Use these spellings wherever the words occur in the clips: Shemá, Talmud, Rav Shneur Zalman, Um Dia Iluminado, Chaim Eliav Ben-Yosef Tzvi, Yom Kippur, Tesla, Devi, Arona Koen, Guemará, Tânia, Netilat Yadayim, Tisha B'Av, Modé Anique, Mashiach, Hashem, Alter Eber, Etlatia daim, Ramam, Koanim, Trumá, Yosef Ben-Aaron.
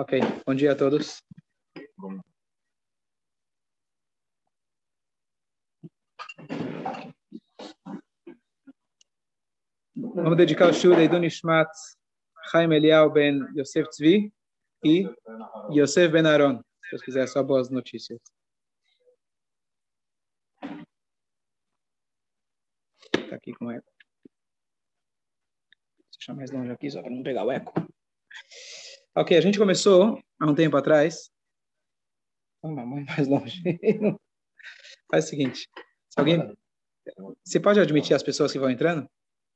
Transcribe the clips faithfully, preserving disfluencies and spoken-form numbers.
Ok, bom dia a todos. Bom. Vamos dedicar o shur de Idun Nishmat Chaim Eliav Ben-Yosef Tzvi e Yosef Ben-Aaron. Se vocês quiserem, só boas notícias. Está aqui com eco. Vou deixar mais longe aqui só para não pegar o eco. Ok, a gente começou há um tempo atrás. Oh, mamãe, mais longe. Faz o seguinte: se alguém. Você pode admitir as pessoas que vão entrando?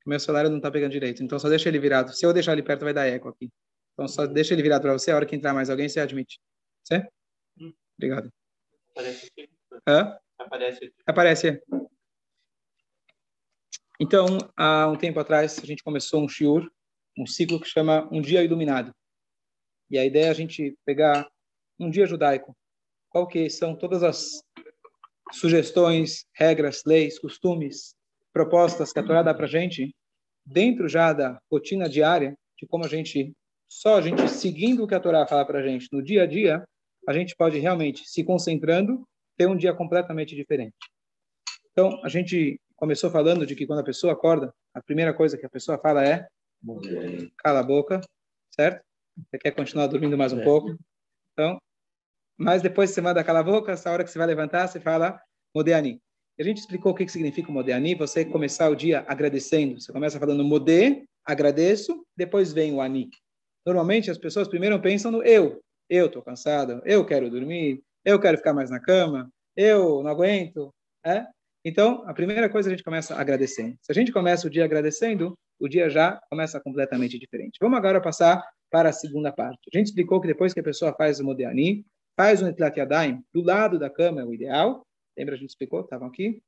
Meu celular não está pegando direito, então só deixa ele virado. Se eu deixar ele perto, vai dar eco aqui. Então só deixa ele virado para você. A hora que entrar mais alguém, você admite. Certo? Hum. Obrigado. Aparece aqui? Hã? Aparece aqui. Aparece. Então, há um tempo atrás, a gente começou um shiur, um ciclo que chama Um Dia Iluminado. E a ideia é a gente pegar um dia judaico. Qual que são todas as sugestões, regras, leis, costumes, propostas que a Torá dá para a gente, dentro já da rotina diária, de como a gente, só a gente seguindo o que a Torá fala para a gente no dia a dia, a gente pode realmente, se concentrando, ter um dia completamente diferente. Então, a gente começou falando de que quando a pessoa acorda, a primeira coisa que a pessoa fala é cala a boca, certo? Você quer continuar dormindo mais um pouco? Então, mas depois você manda cala a boca, essa hora que você vai levantar, você fala Modé Anique. A gente explicou o que significa o Modé Ani, você começar o dia agradecendo. Você começa falando Modé, agradeço, depois vem o Ani. Normalmente as pessoas primeiro pensam no eu. Eu estou cansado, eu quero dormir, eu quero ficar mais na cama, eu não aguento. É? Então, a primeira coisa a gente começa agradecendo. Se a gente começa o dia agradecendo, o dia já começa completamente diferente. Vamos agora passar para a segunda parte. A gente explicou que depois que a pessoa faz o Modé Ani, faz o Etlatia daim, do lado da cama é o ideal. Lembra, a gente explicou, estavam aqui.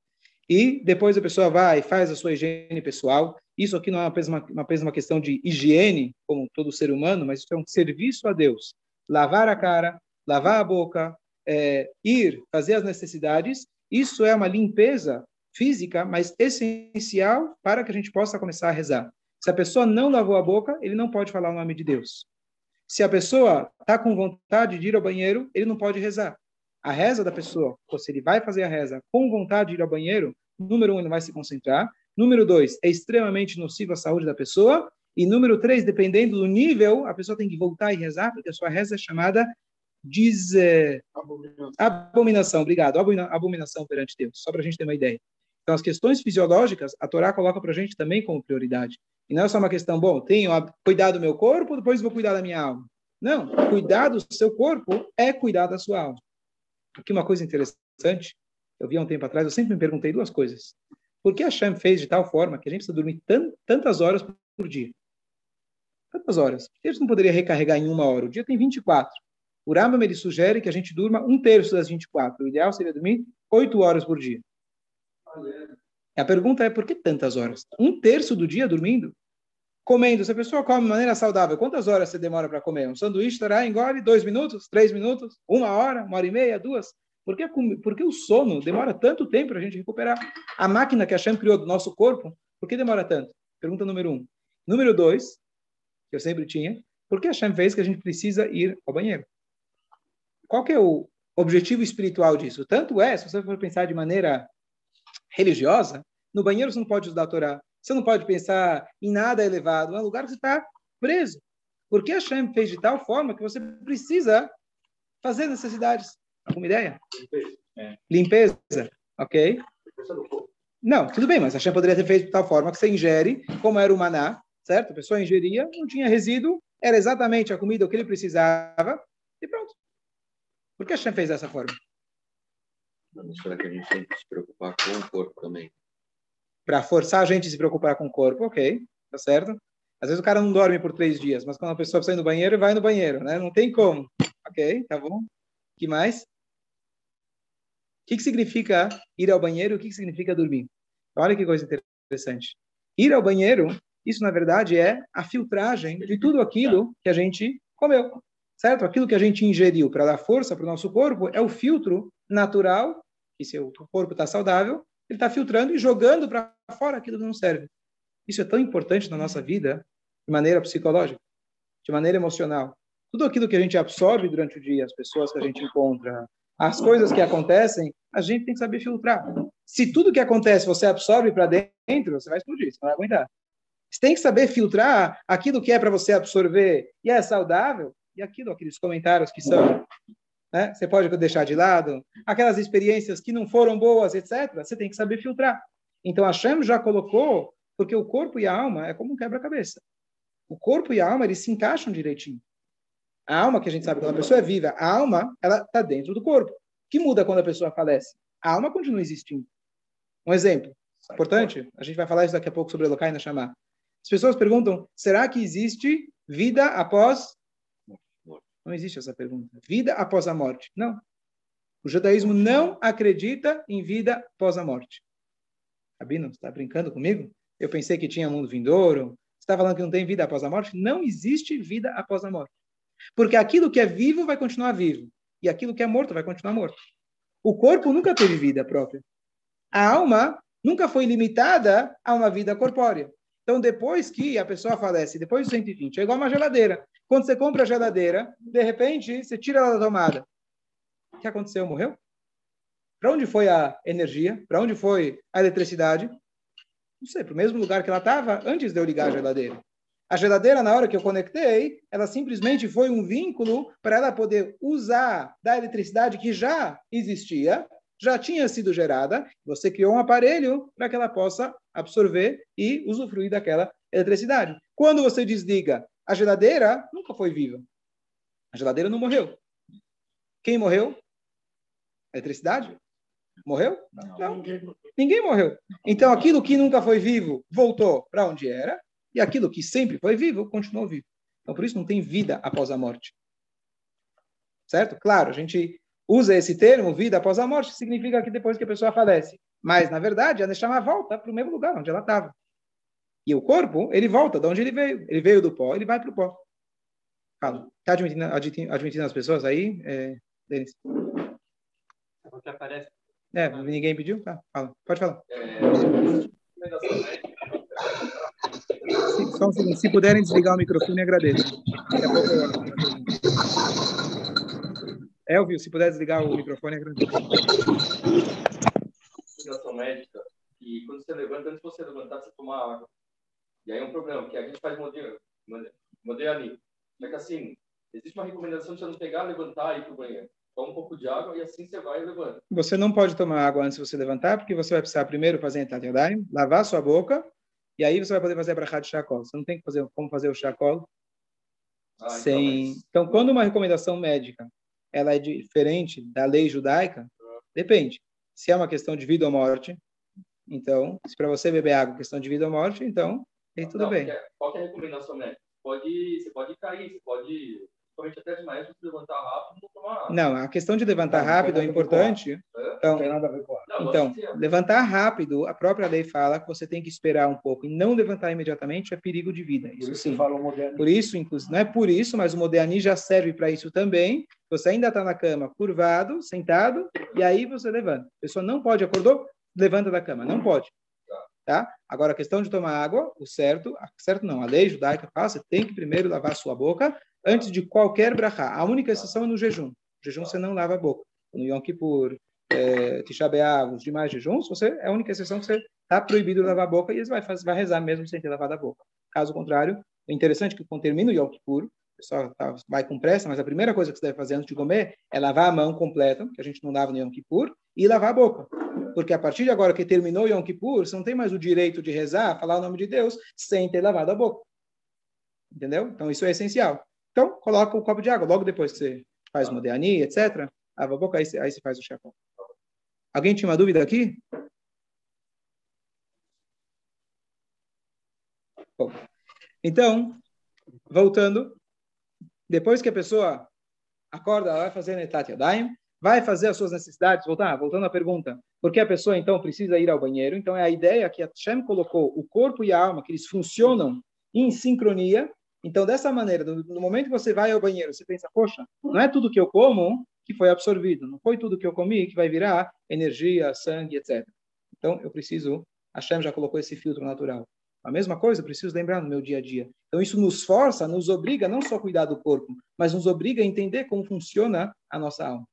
E depois a pessoa vai e faz a sua higiene pessoal. Isso aqui não é apenas uma, uma, uma questão de higiene, como todo ser humano, mas isso é um serviço a Deus. Lavar a cara, lavar a boca, é, ir, fazer as necessidades. Isso é uma limpeza física, mas essencial para que a gente possa começar a rezar. Se a pessoa não lavou a boca, ele não pode falar o nome de Deus. Se a pessoa está com vontade de ir ao banheiro, ele não pode rezar. A reza da pessoa, se ele vai fazer a reza com vontade de ir ao banheiro, número um, ele não vai se concentrar. Número dois, é extremamente nocivo à saúde da pessoa. E número três, dependendo do nível, a pessoa tem que voltar e rezar, porque a sua reza é chamada diz, é, abominação. abominação. Obrigado, abominação perante Deus, só para a gente ter uma ideia. Então, as questões fisiológicas, a Torá coloca para a gente também como prioridade. E não é só uma questão, bom, tenho a cuidar do meu corpo, depois vou cuidar da minha alma. Não, cuidar do seu corpo é cuidar da sua alma. Aqui uma coisa interessante, eu vi há um tempo atrás, eu sempre me perguntei duas coisas. Por que a Hashem fez de tal forma que a gente precisa dormir tant, tantas horas por dia? Tantas horas. Por que a gente não poderia recarregar em uma hora? O dia tem vinte e quatro. O Ramam, ele sugere que a gente durma um terço das vinte e quatro. O ideal seria dormir oito horas por dia. A pergunta é, por que tantas horas? Um terço do dia dormindo? Comendo, se a pessoa come de maneira saudável, quantas horas você demora para comer? Um sanduíche, tará, engole, dois minutos, três minutos, uma hora, uma hora e meia, duas. Por que, por que o sono demora tanto tempo para a gente recuperar? A máquina que a Hashem criou do nosso corpo, por que demora tanto? Pergunta número um. Número dois, que eu sempre tinha, por que a Hashem fez que a gente precisa ir ao banheiro? Qual que é o objetivo espiritual disso? Tanto é, se você for pensar de maneira religiosa, no banheiro você não pode estudar a Torá. Você não pode pensar em nada elevado. É um lugar que você está preso. Porque a Hashem fez de tal forma que você precisa fazer necessidades. Alguma ideia? Limpeza. É. Limpeza. Ok? Não, tudo bem, mas a Hashem poderia ter feito de tal forma que você ingere, como era o maná, certo? A pessoa ingeria, não tinha resíduo, era exatamente a comida que ele precisava e pronto. Por que a Hashem fez dessa forma? Mas será que a gente tem que se preocupar com o corpo também? Para forçar a gente a se preocupar com o corpo, ok, tá certo? Às vezes o cara não dorme por três dias, mas quando a pessoa precisa ir no banheiro, vai no banheiro, né? Não tem como, ok, tá bom? O que mais? O que, que significa ir ao banheiro e o que, que significa dormir? Olha que coisa interessante. Ir ao banheiro, isso na verdade é a filtragem de tudo aquilo que a gente comeu, certo? Aquilo que a gente ingeriu para dar força para o nosso corpo é o filtro natural, que se o corpo está saudável, ele está filtrando e jogando para fora aquilo que não serve. Isso é tão importante na nossa vida, de maneira psicológica, de maneira emocional. tudo aquilo que a gente absorve durante o dia, as pessoas que a gente encontra, as coisas que acontecem, a gente tem que saber filtrar. Se tudo que acontece você absorve para dentro, você vai explodir, você não vai aguentar. Você tem que saber filtrar aquilo que é para você absorver e é saudável, e aquilo, aqueles comentários que são, né? Você pode deixar de lado, aquelas experiências que não foram boas, etcétera. Você tem que saber filtrar. Então, a Hashem já colocou, porque o corpo e a alma é como um quebra-cabeça. O corpo e a alma, eles se encaixam direitinho. A alma, que a gente sabe que a pessoa é viva, a alma, ela está dentro do corpo. O que muda quando a pessoa falece? A alma continua existindo. Um exemplo importante, a gente vai falar isso daqui a pouco sobre Elokai na Shemá. As pessoas perguntam, será que existe vida após... Não existe essa pergunta. Vida após a morte. Não. O judaísmo não acredita em vida após a morte. Rabino, você está brincando comigo? Eu pensei que tinha mundo vindouro. Você está falando que não tem vida após a morte? Não existe vida após a morte. Porque aquilo que é vivo vai continuar vivo. E aquilo que é morto vai continuar morto. O corpo nunca teve vida própria. A alma nunca foi limitada a uma vida corpórea. Então, depois que a pessoa falece, depois dos cento e vinte, é igual uma geladeira. Quando você compra a geladeira, de repente, você tira ela da tomada. O que aconteceu? Morreu? Para onde foi a energia? Para onde foi a eletricidade? Não sei, para o mesmo lugar que ela estava antes de eu ligar a geladeira. A geladeira, na hora que eu conectei, ela simplesmente foi um vínculo para ela poder usar da eletricidade que já existia, já tinha sido gerada. Você criou um aparelho para que ela possa absorver e usufruir daquela eletricidade. Quando você desliga, a geladeira nunca foi viva. A geladeira não morreu. Quem morreu? A eletricidade? Morreu? Não. não. Ninguém. Ninguém morreu. Então, aquilo que nunca foi vivo voltou para onde era, e aquilo que sempre foi vivo continuou vivo. Então, por isso, não tem vida após a morte. Certo? Claro, a gente usa esse termo, vida após a morte, significa que depois que a pessoa falece. Mas, na verdade, a Neshama volta para o mesmo lugar onde ela estava. E o corpo, ele volta de onde ele veio. Ele veio do pó, ele vai para o pó. Fala. Está admitindo, admitindo as pessoas aí, é, Denis? Que aparece. É, ninguém pediu? Tá, fala. Pode falar. É... Se, só um segundo. Se puderem desligar o microfone, agradeço. Daqui a pouco eu... Elvio, se puder desligar o microfone, agradeço. Recomendação médica, e quando você levanta, antes de você levantar, você toma água. E aí é um problema, que a gente faz modé, modé anique. Só que assim, existe uma recomendação de você não pegar, levantar e ir para o banheiro. Toma um pouco de água e assim você vai e levanta. Você não pode tomar água antes de você levantar, porque você vai precisar primeiro fazer Etlatia daim, lavar sua boca, e aí você vai poder fazer a brachá de shakol. Você não tem que fazer, como fazer o shakol ah, sem... Então, mas... então, quando uma recomendação médica ela é diferente da lei judaica, ah. depende. Se é uma questão de vida ou morte, então, se para você beber água é questão de vida ou morte, então, aí tudo não, bem. Qual que é a recomendação médica? Pode, você pode cair, você pode... até demais, levantar rápido, tomar... Não, a questão de levantar não, rápido é importante. Então, não, então não, levantar rápido, a própria lei fala que você tem que esperar um pouco e não levantar imediatamente é perigo de vida. Isso, isso sim. Por isso, inclusive, não é por isso, mas o Modé Anique já serve para isso também. Você ainda está na cama, curvado, sentado, e aí você levanta. A pessoa não pode, acordou, levanta da cama. Não pode. Tá? Agora, a questão de tomar água, o certo, certo não, a lei judaica fala, você tem que primeiro lavar sua boca antes de qualquer brachá. A única exceção é no jejum. No jejum você não lava a boca. No Yom Kippur, é, Tisha B'Av, os demais jejuns, você, é a única exceção que você está proibido de lavar a boca e eles vai, vai rezar mesmo sem ter lavado a boca. Caso contrário, é interessante que quando termina o Yom Kippur, o pessoal tá, vai com pressa, mas a primeira coisa que você deve fazer antes de comer é lavar a mão completa, que a gente não lava no Yom Kippur, e lavar a boca. Porque a partir de agora que terminou Yom Kippur, você não tem mais o direito de rezar, falar o nome de Deus, sem ter lavado a boca. Entendeu? Então, isso é essencial. Então, coloca um copo de água. Logo depois que você faz Modé Anique, etcétera. Lava a boca, aí você, aí você faz o shakol. Alguém tinha uma dúvida aqui? Bom, então, voltando. Depois que a pessoa acorda, ela vai fazer Etlatia daim, vai fazer as suas necessidades, voltar, voltando à pergunta, porque a pessoa, então, precisa ir ao banheiro. Então, é a ideia que a Hashem colocou o corpo e a alma, que eles funcionam em sincronia. Então, dessa maneira, no, no momento que você vai ao banheiro, você pensa, poxa, não é tudo que eu como que foi absorvido, não foi tudo que eu comi que vai virar energia, sangue, etcétera. Então, eu preciso, a Hashem já colocou esse filtro natural. A mesma coisa eu preciso lembrar no meu dia a dia. Então isso nos força, nos obriga não só a cuidar do corpo, mas nos obriga a entender como funciona a nossa alma.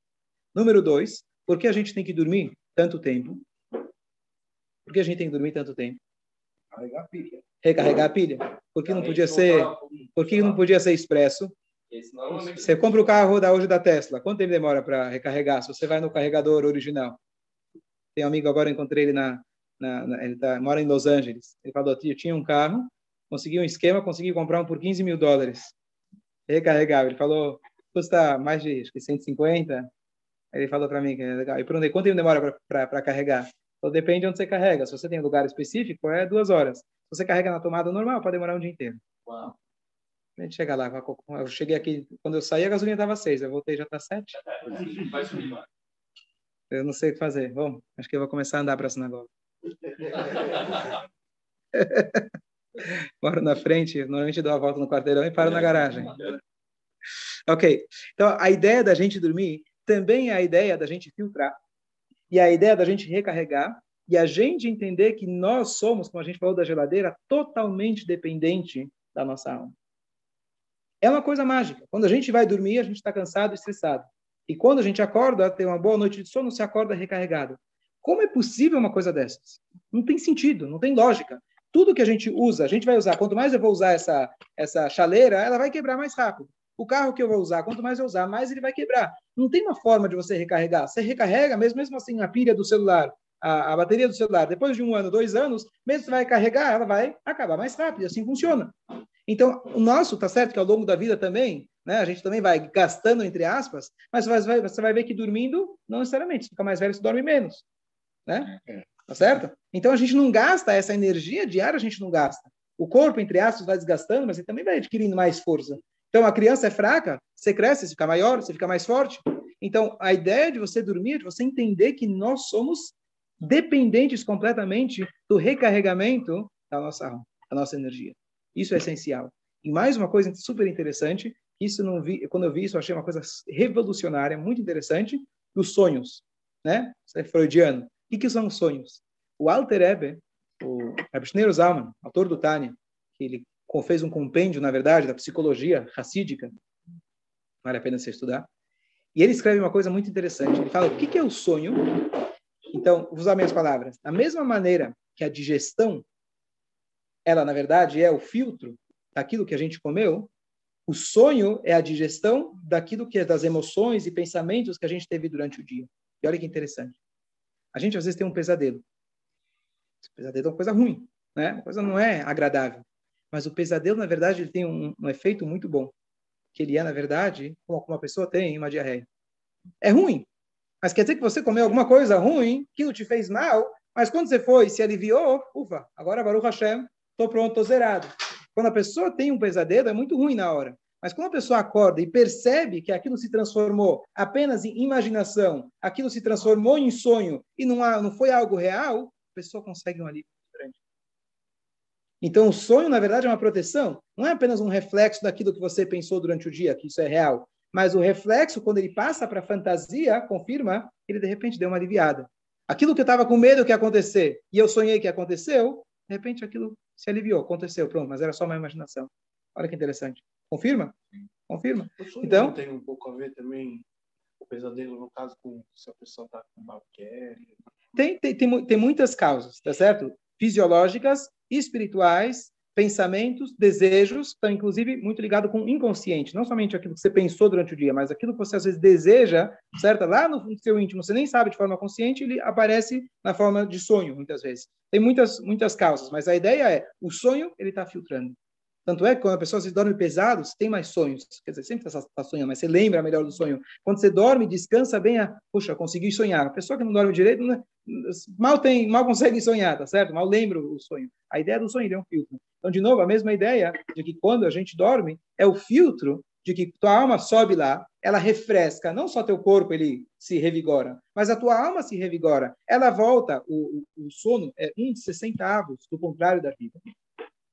Número dois, por que a gente tem que dormir tanto tempo? Por que a gente tem que dormir tanto tempo? Recarregar a pilha. Recarregar a pilha. Por que não podia ser, por que não podia ser expresso? Você compra o carro da hoje da Tesla, quanto tempo demora para recarregar? Se você vai no carregador original. Tem um amigo agora, encontrei ele na, na, na ele tá, mora em Los Angeles. Ele falou, eu tinha um carro, consegui um esquema, consegui comprar um por quinze mil dólares. Recarregável. Ele falou, custa mais de acho que cento e cinquenta. Ele falou para mim que é legal. Eu perguntei, quanto tempo demora para carregar? Então, depende de onde você carrega. Se você tem um lugar específico, é duas horas. Se você carrega na tomada normal, pode demorar um dia inteiro. Uau. A gente chega lá. Eu cheguei aqui, quando eu saí, a gasolina estava seis. Eu voltei, já está sete. Eu não sei o que fazer. Bom, acho que eu vou começar a andar para a sinagoga. Moro na frente, normalmente dou a volta no quarteirão e paro na garagem. Ok. Então, a ideia da gente dormir também é a ideia da gente filtrar. E a ideia da gente recarregar e a gente entender que nós somos, como a gente falou da geladeira, totalmente dependente da nossa alma. É uma coisa mágica. Quando a gente vai dormir, a gente está cansado e estressado. E quando a gente acorda, tem uma boa noite de sono, se acorda recarregado. Como é possível uma coisa dessas? Não tem sentido, não tem lógica. Tudo que a gente usa, a gente vai usar. Quanto mais eu vou usar essa, essa chaleira, ela vai quebrar mais rápido. O carro que eu vou usar, quanto mais eu usar, mais ele vai quebrar. Não tem uma forma de você recarregar. Você recarrega, mesmo, mesmo assim, a pilha do celular, a, a bateria do celular, depois de um ano, dois anos, mesmo que você vai carregar, ela vai acabar mais rápido. Assim funciona. Então, o nosso, tá certo que ao longo da vida também, né, a gente também vai gastando, entre aspas, mas você vai, você vai ver que dormindo, não necessariamente, se fica mais velho, você dorme menos. Né? Tá certo? Então, a gente não gasta essa energia diária, a gente não gasta. O corpo, entre aspas, vai desgastando, mas ele também vai adquirindo mais força. Então, a criança é fraca, você cresce, você fica maior, você fica mais forte. Então, a ideia de você dormir, de você entender que nós somos dependentes completamente do recarregamento da nossa alma, da nossa energia. Isso é essencial. E mais uma coisa super interessante, isso não vi, quando eu vi isso, eu achei uma coisa revolucionária, muito interessante, dos sonhos. Né? Isso é freudiano. O que são os sonhos? O Alter Eber, o Rav Shneur Zalman, autor do Tânia, que ele fez um compêndio, na verdade, da psicologia racídica. Vale a pena você estudar. E ele escreve uma coisa muito interessante. Ele fala, o que é o sonho? Então, vou usar minhas palavras. Da mesma maneira que a digestão, ela, na verdade, é o filtro daquilo que a gente comeu, o sonho é a digestão daquilo que é das emoções e pensamentos que a gente teve durante o dia. E olha que interessante. A gente, às vezes, tem um pesadelo. Esse pesadelo é uma coisa ruim, né? Uma coisa não é agradável. Mas o pesadelo, na verdade, ele tem um, um efeito muito bom. Que ele é, na verdade, como uma pessoa tem uma diarreia. É ruim. Mas quer dizer que você comeu alguma coisa ruim, aquilo te fez mal, mas quando você foi, se aliviou, ufa, agora Baruch Hashem, estou pronto, estou zerado. Quando a pessoa tem um pesadelo, é muito ruim na hora. Mas quando a pessoa acorda e percebe que aquilo se transformou apenas em imaginação, aquilo se transformou em sonho e não, há, não foi algo real, a pessoa consegue um alívio. Então, o sonho, na verdade, é uma proteção. Não é apenas um reflexo daquilo que você pensou durante o dia, que isso é real. Mas o reflexo, quando ele passa para a fantasia, confirma, ele, de repente, deu uma aliviada. Aquilo que eu estava com medo que ia acontecer e eu sonhei que aconteceu, de repente, aquilo se aliviou, aconteceu, pronto. Mas era só uma imaginação. Olha que interessante. Confirma? Confirma. O sonho então, tem um pouco a ver também, o pesadelo, no caso, com se a pessoa está com bactéria. Tem, tem, tem, tem muitas causas, tá certo? Fisiológicas, espirituais, pensamentos, desejos, estão inclusive muito ligados com o inconsciente, não somente aquilo que você pensou durante o dia, mas aquilo que você às vezes deseja, certo? Lá no seu íntimo, você nem sabe de forma consciente, ele aparece na forma de sonho, muitas vezes. Tem muitas, muitas causas, mas a ideia é, o sonho, ele está filtrando. Tanto é que quando a pessoa se dorme pesado, você tem mais sonhos. Quer dizer, sempre está sonhando, mas você lembra melhor do sonho. Quando você dorme, descansa bem. A... Puxa, consegui sonhar. A pessoa que não dorme direito, né? mal, tem, mal consegue sonhar, tá certo? Mal lembra o sonho. A ideia do sonho ele é um filtro. Então, de novo, a mesma ideia de que quando a gente dorme, é o filtro de que tua alma sobe lá, ela refresca, não só teu corpo ele se revigora, mas a tua alma se revigora. Ela volta, o, o, o sono é um de sessenta avos, do contrário da vida.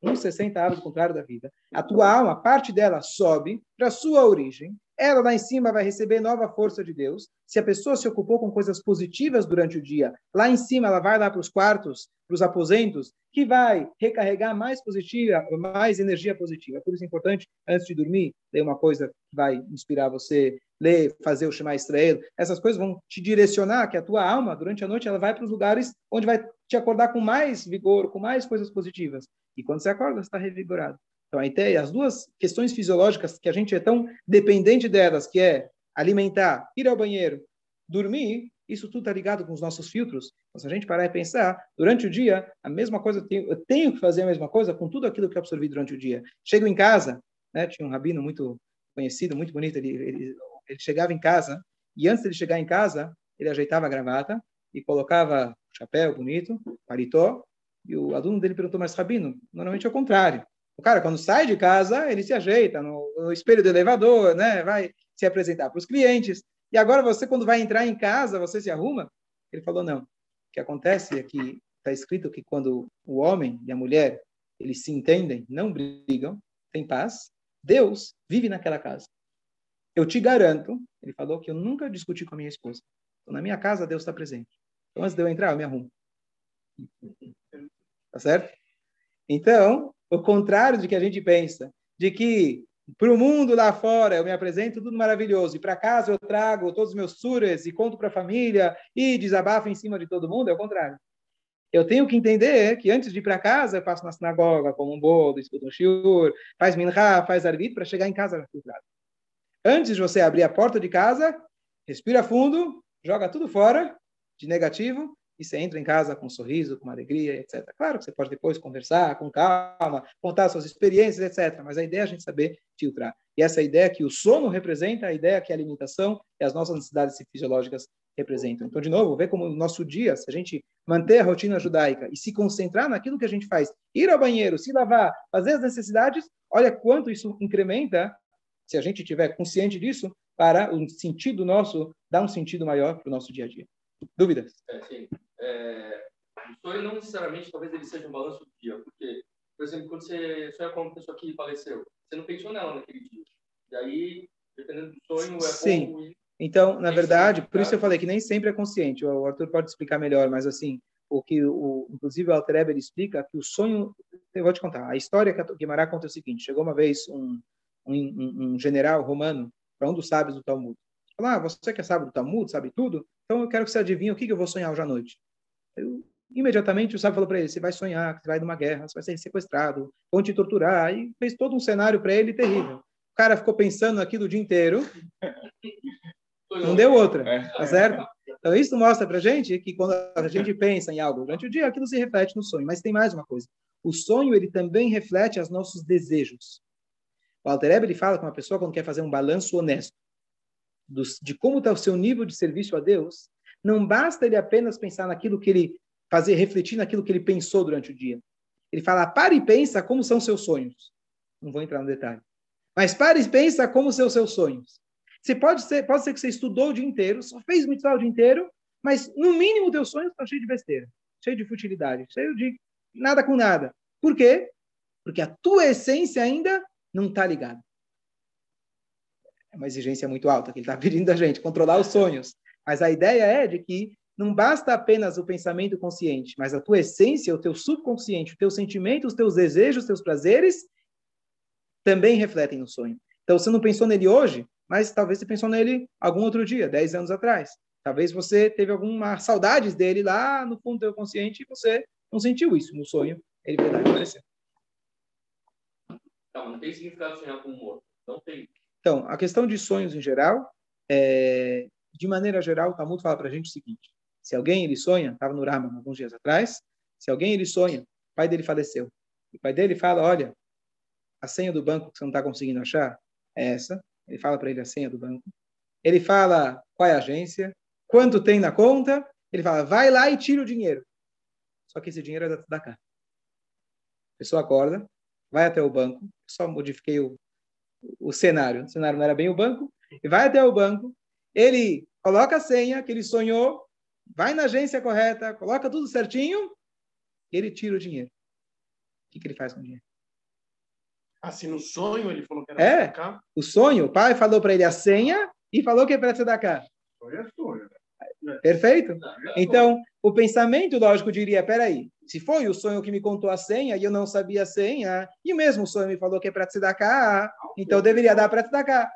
um sessenta avos, contrário da vida. A tua alma, parte dela sobe para a sua origem. ela lá em cima vai receber nova força de Deus. Se a pessoa se ocupou com coisas positivas durante o dia, lá em cima ela vai lá para os quartos, para os aposentos, que vai recarregar mais positiva, mais energia positiva. Por isso é importante, antes de dormir, ler uma coisa que vai inspirar você, ler, fazer o Shemá Israel. Essas coisas vão te direcionar, que a tua alma, durante a noite, ela vai para os lugares onde vai te acordar com mais vigor, com mais coisas positivas. E quando você acorda, você está revigorado. Então, a ideia, as duas questões fisiológicas que a gente é tão dependente delas, que é alimentar, ir ao banheiro, dormir, isso tudo está ligado com os nossos filtros. Então, se a gente parar e pensar, durante o dia, a mesma coisa, eu tenho que fazer a mesma coisa com tudo aquilo que eu absorvi durante o dia. Chego em casa, né, tinha um rabino muito conhecido, muito bonito, ele, ele, ele chegava em casa, e antes de ele chegar em casa, ele ajeitava a gravata e colocava o chapéu bonito, paletó, e o aluno dele perguntou, mas rabino, normalmente é o contrário. O cara, quando sai de casa, ele se ajeita no, no espelho do elevador, né? Vai se apresentar para os clientes. E agora você, quando vai entrar em casa, você se arruma? Ele falou, não. O que acontece é que está escrito que quando o homem e a mulher, eles se entendem, não brigam, tem paz, Deus vive naquela casa. Eu te garanto, ele falou, que eu nunca discuti com a minha esposa. Então, na minha casa, Deus está presente. Então, antes de eu entrar, eu me arrumo. Tá certo? Então, o contrário de que a gente pensa, de que para o mundo lá fora eu me apresento tudo maravilhoso, e para casa eu trago todos os meus suras e conto para a família e desabafo em cima de todo mundo, é o contrário. Eu tenho que entender que antes de ir para casa, eu passo na sinagoga, como um bolo, escuto um shiur, faz minhá, faz arvit, para chegar em casa. Antes de você abrir a porta de casa, respira fundo, joga tudo fora de negativo, e você entra em casa com um sorriso, com uma alegria, etcétera. Claro que você pode depois conversar com calma, contar suas experiências, etcétera. Mas a ideia é a gente saber filtrar. E essa ideia que o sono representa, a ideia que a alimentação e as nossas necessidades fisiológicas representam. Então, de novo, vê como o nosso dia, se a gente manter a rotina judaica e se concentrar naquilo que a gente faz, ir ao banheiro, se lavar, fazer as necessidades, olha quanto isso incrementa, se a gente estiver consciente disso, para o sentido nosso, dar um sentido maior para o nosso dia a dia. Dúvidas? É, sim. É, o sonho não necessariamente, talvez ele seja um balanço do dia, porque, por exemplo, quando você sonha com uma pessoa que faleceu, você não pensou nela naquele dia. E aí, dependendo do sonho, é sim. Pouco... Sim. Então, na verdade, por isso eu falei que nem sempre é consciente. O Arthur pode explicar melhor, mas assim, o que o, inclusive o Alter Eber explica que o sonho... Eu vou te contar. A história que o Guemará conta é o seguinte. Chegou uma vez um, um, um general romano para um dos sábios do Talmud. Falou, ah, você que é sábio do Talmud, sabe tudo? Então eu quero que você adivinhe o que eu vou sonhar hoje à noite. Eu, imediatamente o sábio falou para ele, você vai sonhar, você vai numa guerra, você vai ser sequestrado, vão te torturar, e fez todo um cenário para ele terrível. O cara ficou pensando aquilo o dia inteiro, não deu outra, tá certo? Então isso mostra para a gente que quando a gente pensa em algo durante o dia, aquilo se reflete no sonho. Mas tem mais uma coisa, o sonho ele também reflete os nossos desejos. O Alter Eber, ele fala que uma pessoa quando quer fazer um balanço honesto, de como está o seu nível de serviço a Deus, não basta ele apenas pensar naquilo que ele, fazer refletir naquilo que ele pensou durante o dia. Ele fala, para e pensa como são seus sonhos. Não vou entrar no detalhe. Mas para e pensa como são seus sonhos. Você pode ser, pode ser que você estudou o dia inteiro, só fez mitzvah o dia inteiro, mas no mínimo teus sonhos estão cheios de besteira, cheio de futilidade, cheio de nada com nada. Por quê? Porque a tua essência ainda não está ligada. É uma exigência muito alta que ele está pedindo da gente, controlar os sonhos. Mas a ideia é de que não basta apenas o pensamento consciente, mas a tua essência, o teu subconsciente, os teus sentimentos, os teus desejos, os teus prazeres, também refletem no sonho. Então, você não pensou nele hoje, mas talvez você pensou nele algum outro dia, dez anos atrás. Talvez você teve alguma saudades dele lá no fundo do teu consciente e você não sentiu isso no sonho. Ele vai dar aparecer. Não, não tem significado sonhar com o morto. Não tem. Então, a questão de sonhos em geral, é, de maneira geral, o Talmud fala para a gente o seguinte, se alguém ele sonha, estava no Ramam alguns dias atrás, se alguém ele sonha, o pai dele faleceu, e o pai dele fala, olha, a senha do banco que você não está conseguindo achar é essa, ele fala para ele a senha do banco, ele fala qual é a agência, quanto tem na conta, ele fala, vai lá e tira o dinheiro. Só que esse dinheiro é da Tzadik. A pessoa acorda, vai até o banco, só modifiquei o o cenário, o cenário não era bem o banco, e vai até o banco, ele coloca a senha que ele sonhou, vai na agência correta, coloca tudo certinho, ele tira o dinheiro. O que, que ele faz com o dinheiro? Assim, no sonho ele falou que era é, tzedakah? É, o sonho. O pai falou para ele a senha e falou que é para tzedakah. Foi a sonho. Perfeito? Então, o pensamento lógico diria, peraí, se foi o sonho que me contou a senha e eu não sabia a senha, e o mesmo sonho me falou que é para tzedakah, então deveria dar para tzedakah.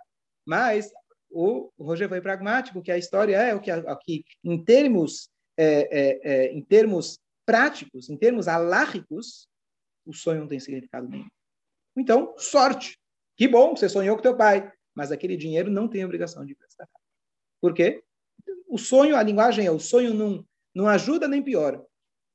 Mas o Roger foi pragmático, que a história é o que aqui, em termos, é, é, é, em termos práticos, em termos alárricos, o sonho não tem significado nenhum. Então, sorte. Que bom, você sonhou com teu pai, mas aquele dinheiro não tem obrigação de prestar. Por quê? O sonho, a linguagem é, o sonho não, não ajuda nem piora.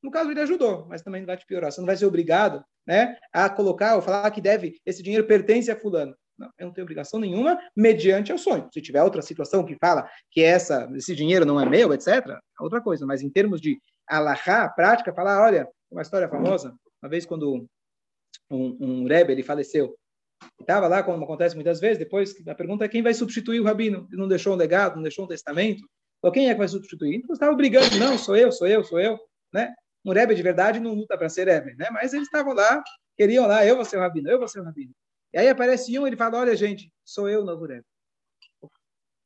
No caso, ele ajudou, mas também não vai te piorar. Você não vai ser obrigado, né, a colocar ou falar que deve, esse dinheiro pertence a fulano. Não, eu não tenho obrigação nenhuma mediante o sonho. Se tiver outra situação que fala que essa, esse dinheiro não é meu, etcétera, é outra coisa. Mas em termos de alahá, prática, falar, olha, uma história famosa, uma vez quando um, um Rebbe, ele faleceu, estava lá, como acontece muitas vezes, depois a pergunta é quem vai substituir o rabino? Ele não deixou um legado, não deixou um testamento? Então, quem é que vai substituir? Então, eles estavam brigando, não, sou eu, sou eu, sou eu, né? Um Rebbe de verdade não luta para ser Rebbe, né? Mas eles estavam lá, queriam lá, eu vou ser o rabino, eu vou ser o rabino. E aí aparece um, ele fala, olha, gente, sou eu o novo Rebbe.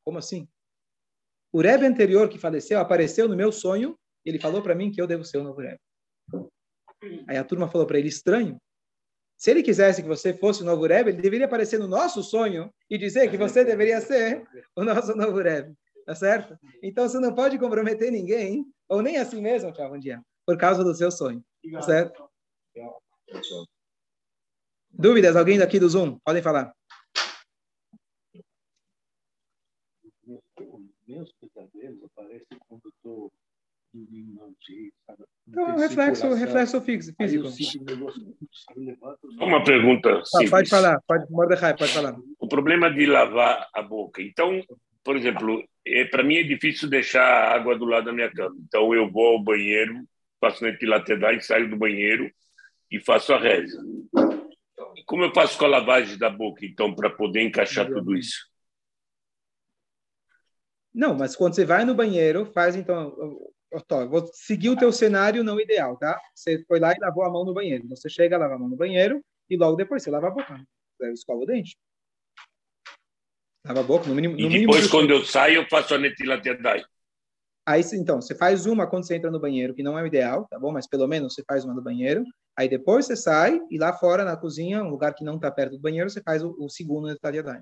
Como assim? O Rebbe anterior que faleceu apareceu no meu sonho, ele falou para mim que eu devo ser o novo Rebbe. Aí a turma falou para ele, estranho. Se ele quisesse que você fosse o novo Rebbe, ele deveria aparecer no nosso sonho e dizer que você deveria ser o nosso novo Rebbe. Tá certo? Então, você não pode comprometer ninguém, ou nem assim mesmo, tchau, bom dia, por causa do seu sonho. Tá certo? Dúvidas? Alguém daqui do Zoom? Podem falar. Então, reflexo, reflexo físico. Uma pergunta simples. Pode falar, pode, Mordecai, pode falar. O problema de lavar a boca. Então, por exemplo, é, para mim é difícil deixar a água do lado da minha cama. Então, eu vou ao banheiro, faço Netilat Yadayim, saio do banheiro e faço a reza. E como eu faço com a lavagem da boca, então, para poder encaixar tudo isso? Não, mas quando você vai no banheiro, faz, então... Tô, vou seguir o teu cenário não ideal, tá? Você foi lá e lavou a mão no banheiro. Você chega a lavar a mão no banheiro e logo depois você lava a boca. Você escova o dente. Lava a boca, no mínimo... No e depois, mínimo, quando eu saio, eu faço a Netilat Yadayim. Aí, então, você faz uma quando você entra no banheiro, que não é o ideal, tá bom? Mas pelo menos você faz uma no banheiro. Aí depois você sai e lá fora, na cozinha, um lugar que não está perto do banheiro, você faz o, o segundo Netilat Yadayim.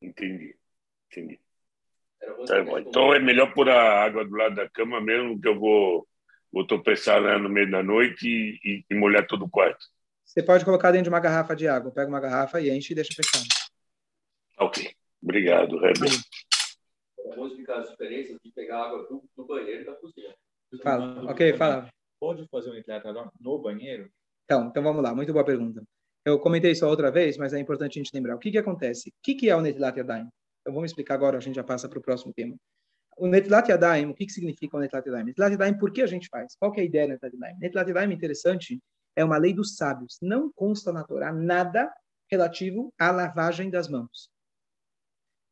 Entendi. Entendi. Tá bom. Então é melhor pôr a água do lado da cama mesmo, que eu vou, vou tropeçar lá no meio da noite e, e molhar todo o quarto. Você pode colocar dentro de uma garrafa de água. Pega uma garrafa e enche e deixa fechado. Ok. Obrigado, Rebeca. Vamos explicar as diferenças de pegar água do, do banheiro e da cozinha. Fala. Ok, fala. Pode fazer um entretador no banheiro? Então, então vamos lá. Muito boa pergunta. Eu comentei isso outra vez, mas é importante a gente lembrar. O que, que acontece? O que, que é o Netilat Yadayim? Então, vamos explicar agora, a gente já passa para o próximo tema. O Netilat Yadayim, o que, que significa o Netilat Yadayim? Netilat Yadayim, por que a gente faz? Qual que é a ideia do Netilat Yadayim? Netilat Yadayim, interessante, é uma lei dos sábios. Não consta na Torá nada relativo à lavagem das mãos.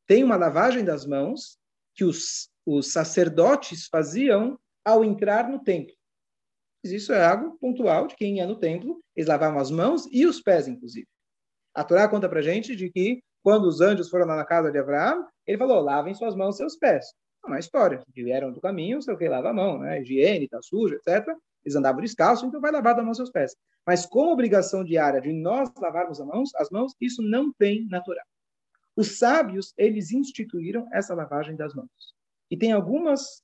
Tem uma lavagem das mãos que os, os sacerdotes faziam ao entrar no templo. Isso é algo pontual de quem ia no templo. Eles lavavam as mãos e os pés, inclusive. A Torá conta para a gente de que quando os anjos foram lá na casa de Abraão, ele falou, lavem suas mãos e seus pés. É uma história. Vieram do caminho, sei o que, lava a mão, né? Higiene, tá suja, etcétera. Eles andavam descalços, então vai lavar da mão seus pés. Mas com a obrigação diária de nós lavarmos as mãos, as mãos, isso não tem na Torá. Os sábios, eles instituíram essa lavagem das mãos. E tem algumas,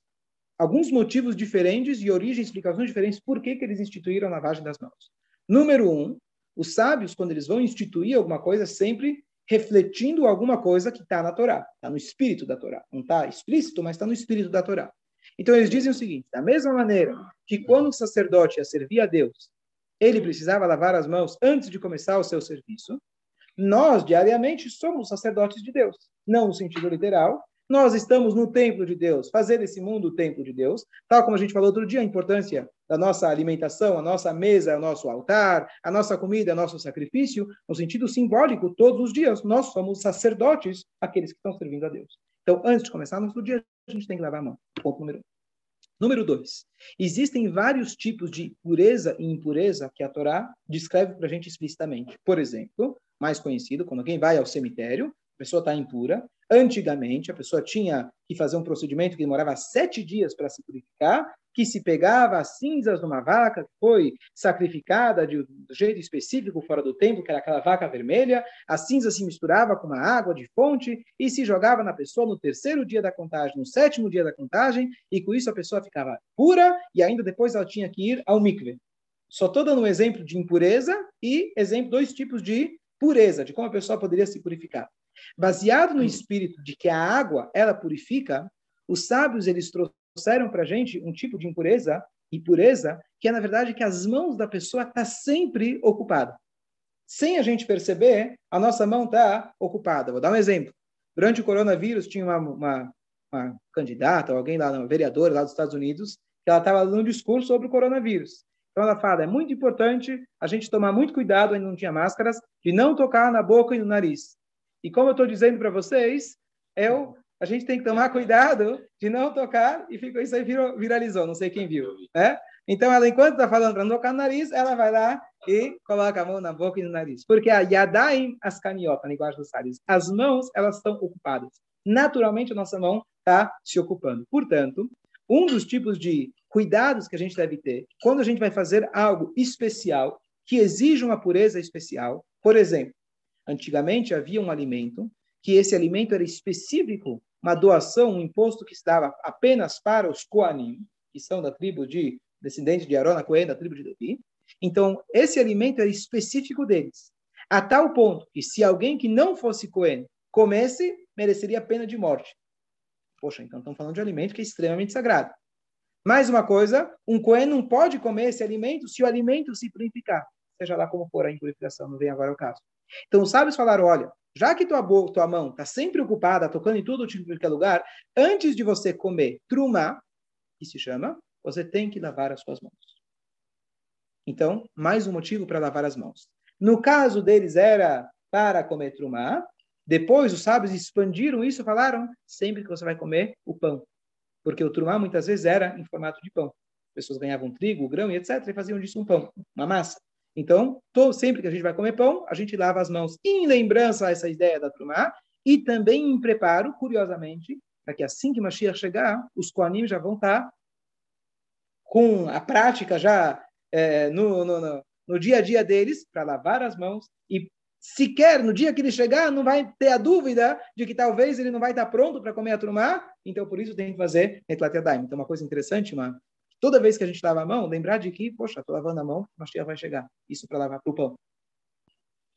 alguns motivos diferentes e origens, explicações diferentes por que, que eles instituíram a lavagem das mãos. Número um, os sábios, quando eles vão instituir alguma coisa, sempre refletindo alguma coisa que está na Torá, está no espírito da Torá. Não está explícito, mas está no espírito da Torá. Então, eles dizem o seguinte, da mesma maneira que quando o sacerdote ia servir a Deus, ele precisava lavar as mãos antes de começar o seu serviço, nós, diariamente, somos sacerdotes de Deus. Não no sentido literal, nós estamos no templo de Deus, fazer esse mundo o templo de Deus, tal como a gente falou outro dia, a importância da nossa alimentação, a nossa mesa, o nosso altar, a nossa comida, o nosso sacrifício, no sentido simbólico, todos os dias, nós somos sacerdotes, aqueles que estão servindo a Deus. Então, antes de começar nosso dia, a gente tem que lavar a mão. Ponto número um. Número dois, existem vários tipos de pureza e impureza que a Torá descreve para a gente explicitamente. Por exemplo, mais conhecido, quando alguém vai ao cemitério, a pessoa está impura. Antigamente, a pessoa tinha que fazer um procedimento que demorava sete dias para se purificar, que se pegava as cinzas de uma vaca que foi sacrificada de um jeito específico fora do templo, que era aquela vaca vermelha, a cinza se misturava com uma água de fonte e se jogava na pessoa no terceiro dia da contagem, no sétimo dia da contagem, e com isso a pessoa ficava pura e ainda depois ela tinha que ir ao mikve. Só estou dando um exemplo de impureza e exemplo, dois tipos de pureza, de como a pessoa poderia se purificar. Baseado no espírito de que a água, ela purifica, os sábios, eles trouxeram para a gente um tipo de impureza, impureza, que é, na verdade, que as mãos da pessoa estão sempre ocupadas. Sem a gente perceber, a nossa mão está ocupada. Vou dar um exemplo. Durante o coronavírus, tinha uma, uma, uma candidata, alguém lá, uma vereadora lá dos Estados Unidos, que ela estava dando um discurso sobre o coronavírus. Então, ela fala, é muito importante a gente tomar muito cuidado, ainda não tinha máscaras, de não tocar na boca e no nariz. E como eu estou dizendo para vocês, eu, a gente tem que tomar cuidado de não tocar, e ficou, isso aí virou, viralizou, não sei quem viu. Né? Então, ela, enquanto está falando para não tocar no nariz, ela vai lá e coloca a mão na boca e no nariz. Porque a Yadayim Askaniyot, na linguagem dos sábios, as mãos, elas estão ocupadas. Naturalmente, a nossa mão está se ocupando. Portanto, um dos tipos de cuidados que a gente deve ter, quando a gente vai fazer algo especial, que exige uma pureza especial, por exemplo, antigamente havia um alimento, que esse alimento era específico, uma doação, um imposto que se dava apenas para os Koanim, que são da tribo de, descendentes de Arona Koen, da tribo de Devi. Então, esse alimento era específico deles. A tal ponto que se alguém que não fosse Koen comesse, mereceria pena de morte. Poxa, então estamos falando de alimento que é extremamente sagrado. Mais uma coisa, um Koen não pode comer esse alimento se o alimento se purificar. Seja lá como for a impurificação, não vem agora o caso. Então, os sábios falaram, olha, já que tua boca, tua mão está sempre ocupada, tocando em todo tipo de lugar, antes de você comer Trumá, que se chama, você tem que lavar as suas mãos. Então, mais um motivo para lavar as mãos. No caso deles era para comer Trumá, depois os sábios expandiram isso e falaram, sempre que você vai comer o pão. Porque o Trumá muitas vezes era em formato de pão. As pessoas ganhavam trigo, grão e etcétera e faziam disso um pão, uma massa. Então, todo, sempre que a gente vai comer pão, a gente lava as mãos em lembrança a essa ideia da Trumá e também em preparo, curiosamente, para que assim que Mashiach chegar, os Koanim já vão estar com a prática já é, no, no, no, no dia a dia deles para lavar as mãos e sequer no dia que ele chegar não vai ter a dúvida de que talvez ele não vai estar pronto para comer a Trumá, então por isso tem que fazer Etlatia daim. Então, uma coisa interessante, mano. Toda vez que a gente lava a mão, lembrar de que, poxa, estou lavando a mão, Mashiach vai chegar. Isso para lavar para o pão.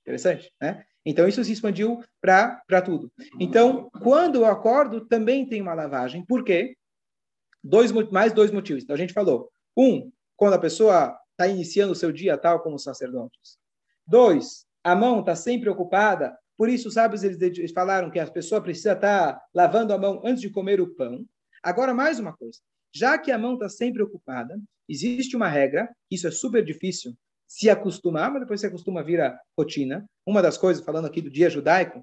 Interessante, né? Então, isso se expandiu para tudo. Então, quando eu acordo, também tem uma lavagem. Por quê? Dois, mais dois motivos. Então, a gente falou. Um, quando a pessoa está iniciando o seu dia, tal como os sacerdotes. Dois, a mão está sempre ocupada. Por isso, os sábios, eles falaram que a pessoa precisa estar lavando a mão antes de comer o pão. Agora, mais uma coisa. Já que a mão está sempre ocupada, existe uma regra, isso é super difícil se acostumar, mas depois se acostuma, vira rotina. Uma das coisas, falando aqui do dia judaico,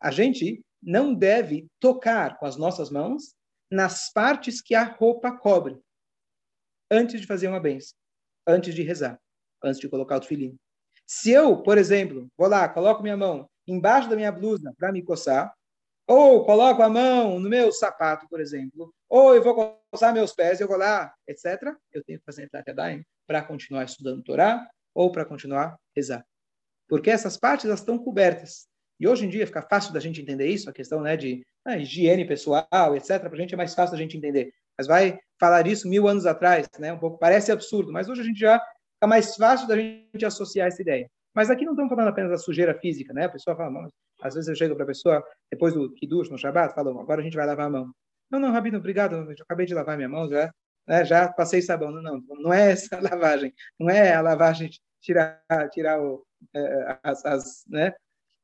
a gente não deve tocar com as nossas mãos nas partes que a roupa cobre, antes de fazer uma bênção, antes de rezar, antes de colocar o tefilim. Se eu, por exemplo, vou lá, coloco minha mão embaixo da minha blusa para me coçar, ou coloco a mão no meu sapato, por exemplo, ou eu vou coçar meus pés, eu vou lá, etcétera. Eu tenho que fazer Etlatia Daim para continuar estudando Torá ou para continuar rezar. Porque essas partes elas estão cobertas. E hoje em dia fica fácil da gente entender isso, a questão né, de ah, higiene pessoal, etcétera. Para a gente é mais fácil da gente entender. Mas vai falar disso mil anos atrás, né? Um pouco parece absurdo, mas hoje a gente já fica mais fácil da gente associar essa ideia. Mas aqui não estamos falando apenas da sujeira física, né? A pessoa fala, não, às vezes eu chego para a pessoa, depois do Kiddush, no Shabbat, falo, agora a gente vai lavar a mão. Não, não, Rabino, obrigado, eu acabei de lavar minha mão, já, né, já passei sabão. Não, não, não é essa a lavagem. Não é a lavagem de tirar, tirar o, eh, as, as, né,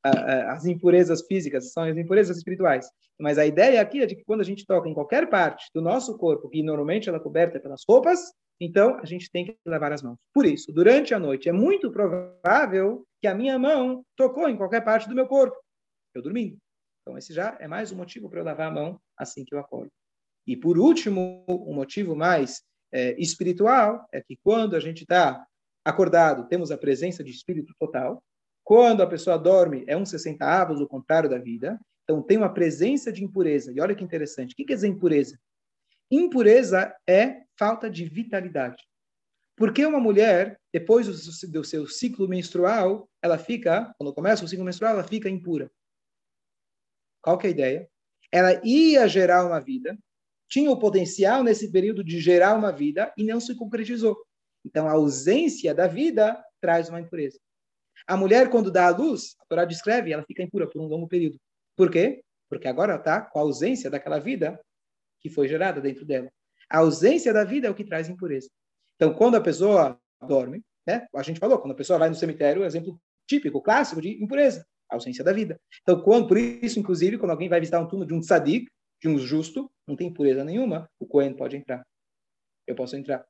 as impurezas físicas, são as impurezas espirituais. Mas a ideia aqui é de que quando a gente toca em qualquer parte do nosso corpo, que normalmente ela é coberta pelas roupas, então, a gente tem que lavar as mãos. Por isso, durante a noite, é muito provável que a minha mão tocou em qualquer parte do meu corpo. Eu dormi. Então, esse já é mais um motivo para eu lavar a mão assim que eu acordo. E por último, um motivo mais é, espiritual é que quando a gente está acordado, temos a presença de espírito total. Quando a pessoa dorme, é um sessenta avos, o contrário da vida. Então, tem uma presença de impureza. E olha que interessante. O que quer dizer impureza? Impureza é falta de vitalidade. Por que uma mulher, depois do seu ciclo menstrual, ela fica, quando começa o ciclo menstrual, ela fica impura? Qual que é a ideia? Ela ia gerar uma vida, tinha o potencial nesse período de gerar uma vida e não se concretizou. Então, a ausência da vida traz uma impureza. A mulher, quando dá à luz, a Torá descreve, ela fica impura por um longo período. Por quê? Porque agora ela está com a ausência daquela vida que foi gerada dentro dela. A ausência da vida é o que traz impureza. Então, quando a pessoa dorme, né? A gente falou, quando a pessoa vai no cemitério, é um exemplo típico, clássico de impureza, ausência da vida. Então, quando, por isso, inclusive, quando alguém vai visitar um túmulo de um tzadik, de um justo, não tem impureza nenhuma, o Kohen pode entrar. Eu posso entrar.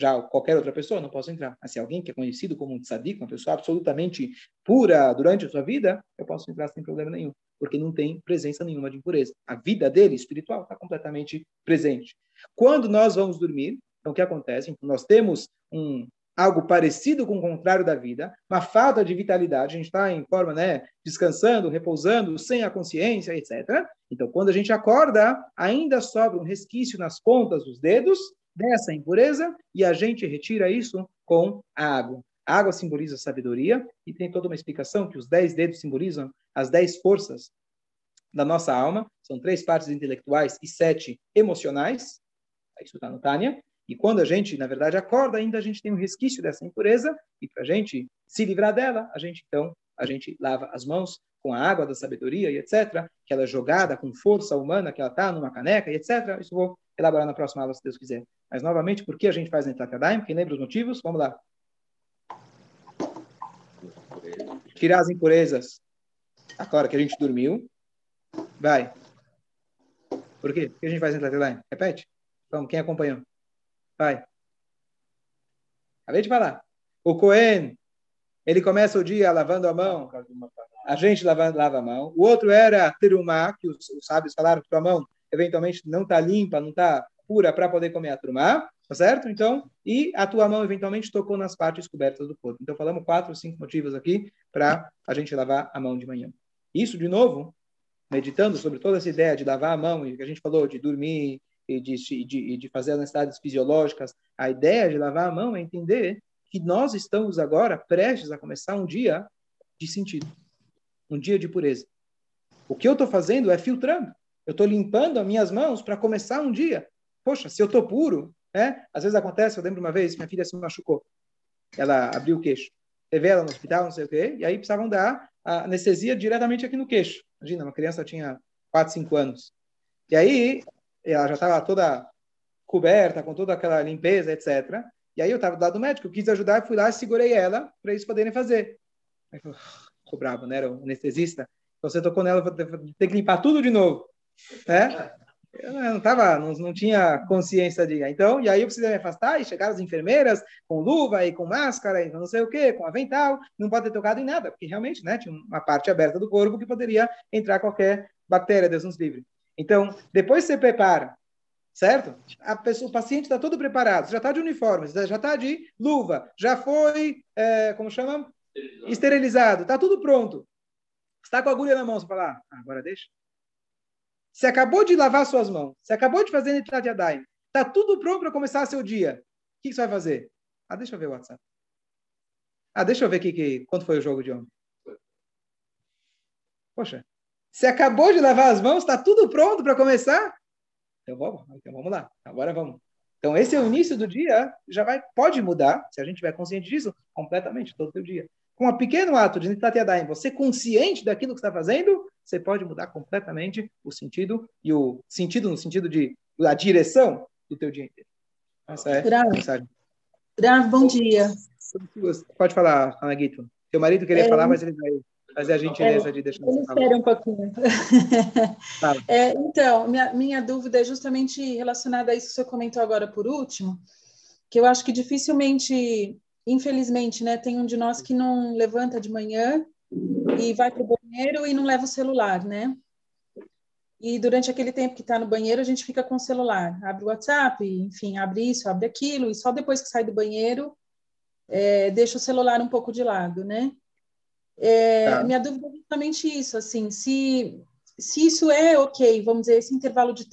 Já qualquer outra pessoa, não posso entrar. Mas se alguém que é conhecido como um tzadik, uma pessoa absolutamente pura durante a sua vida, eu posso entrar sem problema nenhum, porque não tem presença nenhuma de impureza. A vida dele, espiritual, está completamente presente. Quando nós vamos dormir, então o que acontece? Então, nós temos um, algo parecido com o contrário da vida, uma falta de vitalidade, a gente está em forma, né, descansando, repousando, sem a consciência, etcétera. Então, quando a gente acorda, ainda sobra um resquício nas pontas dos dedos, dessa impureza, e a gente retira isso com a água. A água simboliza a sabedoria, e tem toda uma explicação que os dez dedos simbolizam as dez forças da nossa alma, são três partes intelectuais e sete emocionais, isso está no Tânia, e quando a gente, na verdade, acorda, ainda a gente tem um resquício dessa impureza, e para a gente se livrar dela, a gente, então, a gente lava as mãos com a água da sabedoria, e etcétera, que ela é jogada com força humana, que ela está numa caneca, e etcétera. Isso eu vou elaborar na próxima aula, se Deus quiser. Mas, novamente, por que a gente faz Etlatia daim? Quem lembra os motivos? Vamos lá. Tirar as impurezas. Agora que a gente dormiu. Vai. Por quê? Por que a gente faz Etlatia daim? Repete. Vamos, quem acompanhou? Vai. Acabei de falar. O Kohen, ele começa o dia lavando a mão. A gente lava, lava a mão. O outro era Trumá, que os, os sábios falaram que a mão eventualmente não está limpa, não está pura para poder comer a Trumá, tá certo? Então, e a tua mão eventualmente tocou nas partes cobertas do corpo. Então, falamos quatro, cinco motivos aqui para a gente lavar a mão de manhã. Isso, de novo, meditando sobre toda essa ideia de lavar a mão, e que a gente falou de dormir e de, de, de fazer as necessidades fisiológicas, a ideia de lavar a mão é entender que nós estamos agora prestes a começar um dia de sentido, um dia de pureza. O que eu estou fazendo é filtrando. Eu estou limpando as minhas mãos para começar um dia. Poxa, se eu estou puro, né? Às vezes acontece, eu lembro uma vez, minha filha se machucou. Ela abriu o queixo. Levei ela no hospital, não sei o quê, e aí precisavam dar a anestesia diretamente aqui no queixo. Imagina, uma criança tinha quatro, cinco anos. E aí, ela já estava toda coberta, com toda aquela limpeza, etcétera. E aí eu estava do lado do médico, eu quis ajudar, fui lá e segurei ela para eles poderem fazer. Aí eu ficou bravo, né? Era o anestesista. Então você tocou nela, tem que limpar tudo de novo, né? Eu não tava, não, não tinha consciência de... Então, e aí eu precisei me afastar e chegaram as enfermeiras com luva e com máscara e não sei o quê, com avental, não pode ter tocado em nada, porque realmente, né, tinha uma parte aberta do corpo que poderia entrar qualquer bactéria, Deus nos livre. Então, depois você prepara, certo? A pessoa, o paciente está todo preparado, já está de uniforme, já está de luva, já foi, é, como chama? Esterilizado, está tudo pronto. Está com a agulha na mão, você fala, ah, agora deixa. Você acabou de lavar suas mãos. Você acabou de fazer Netilat Yadayim. Está tudo pronto para começar seu dia. O que você vai fazer? Ah, deixa eu ver o WhatsApp. Ah, deixa eu ver aqui que, quanto foi o jogo de ontem. Poxa. Você acabou de lavar as mãos. Está tudo pronto para começar? Então vamos, então vamos lá. Agora vamos. Então esse é o início do dia. Já vai, pode mudar, se a gente estiver consciente disso, completamente todo o seu dia. Com um pequeno ato de Netilat Yadayim, você consciente daquilo que está fazendo, você pode mudar completamente o sentido, e o sentido no sentido de a direção do teu dia inteiro. Essa é Bravo. a mensagem. Bravo, bom dia. Pode falar, Ana Guito. Teu marido queria é, falar, mas ele vai fazer a gentileza é, de deixar você falar. Espera um pouquinho. é, então, minha, minha dúvida é justamente relacionada a isso que você comentou agora por último, que eu acho que dificilmente... Infelizmente, né, tem um de nós que não levanta de manhã e vai para o banheiro e não leva o celular, né? E durante aquele tempo que está no banheiro, a gente fica com o celular. Abre o WhatsApp, enfim, abre isso, abre aquilo. E só depois que sai do banheiro, é, deixa o celular um pouco de lado, né? É, tá. Minha dúvida é justamente isso, assim, se, se isso é ok, vamos dizer, esse intervalo de tempo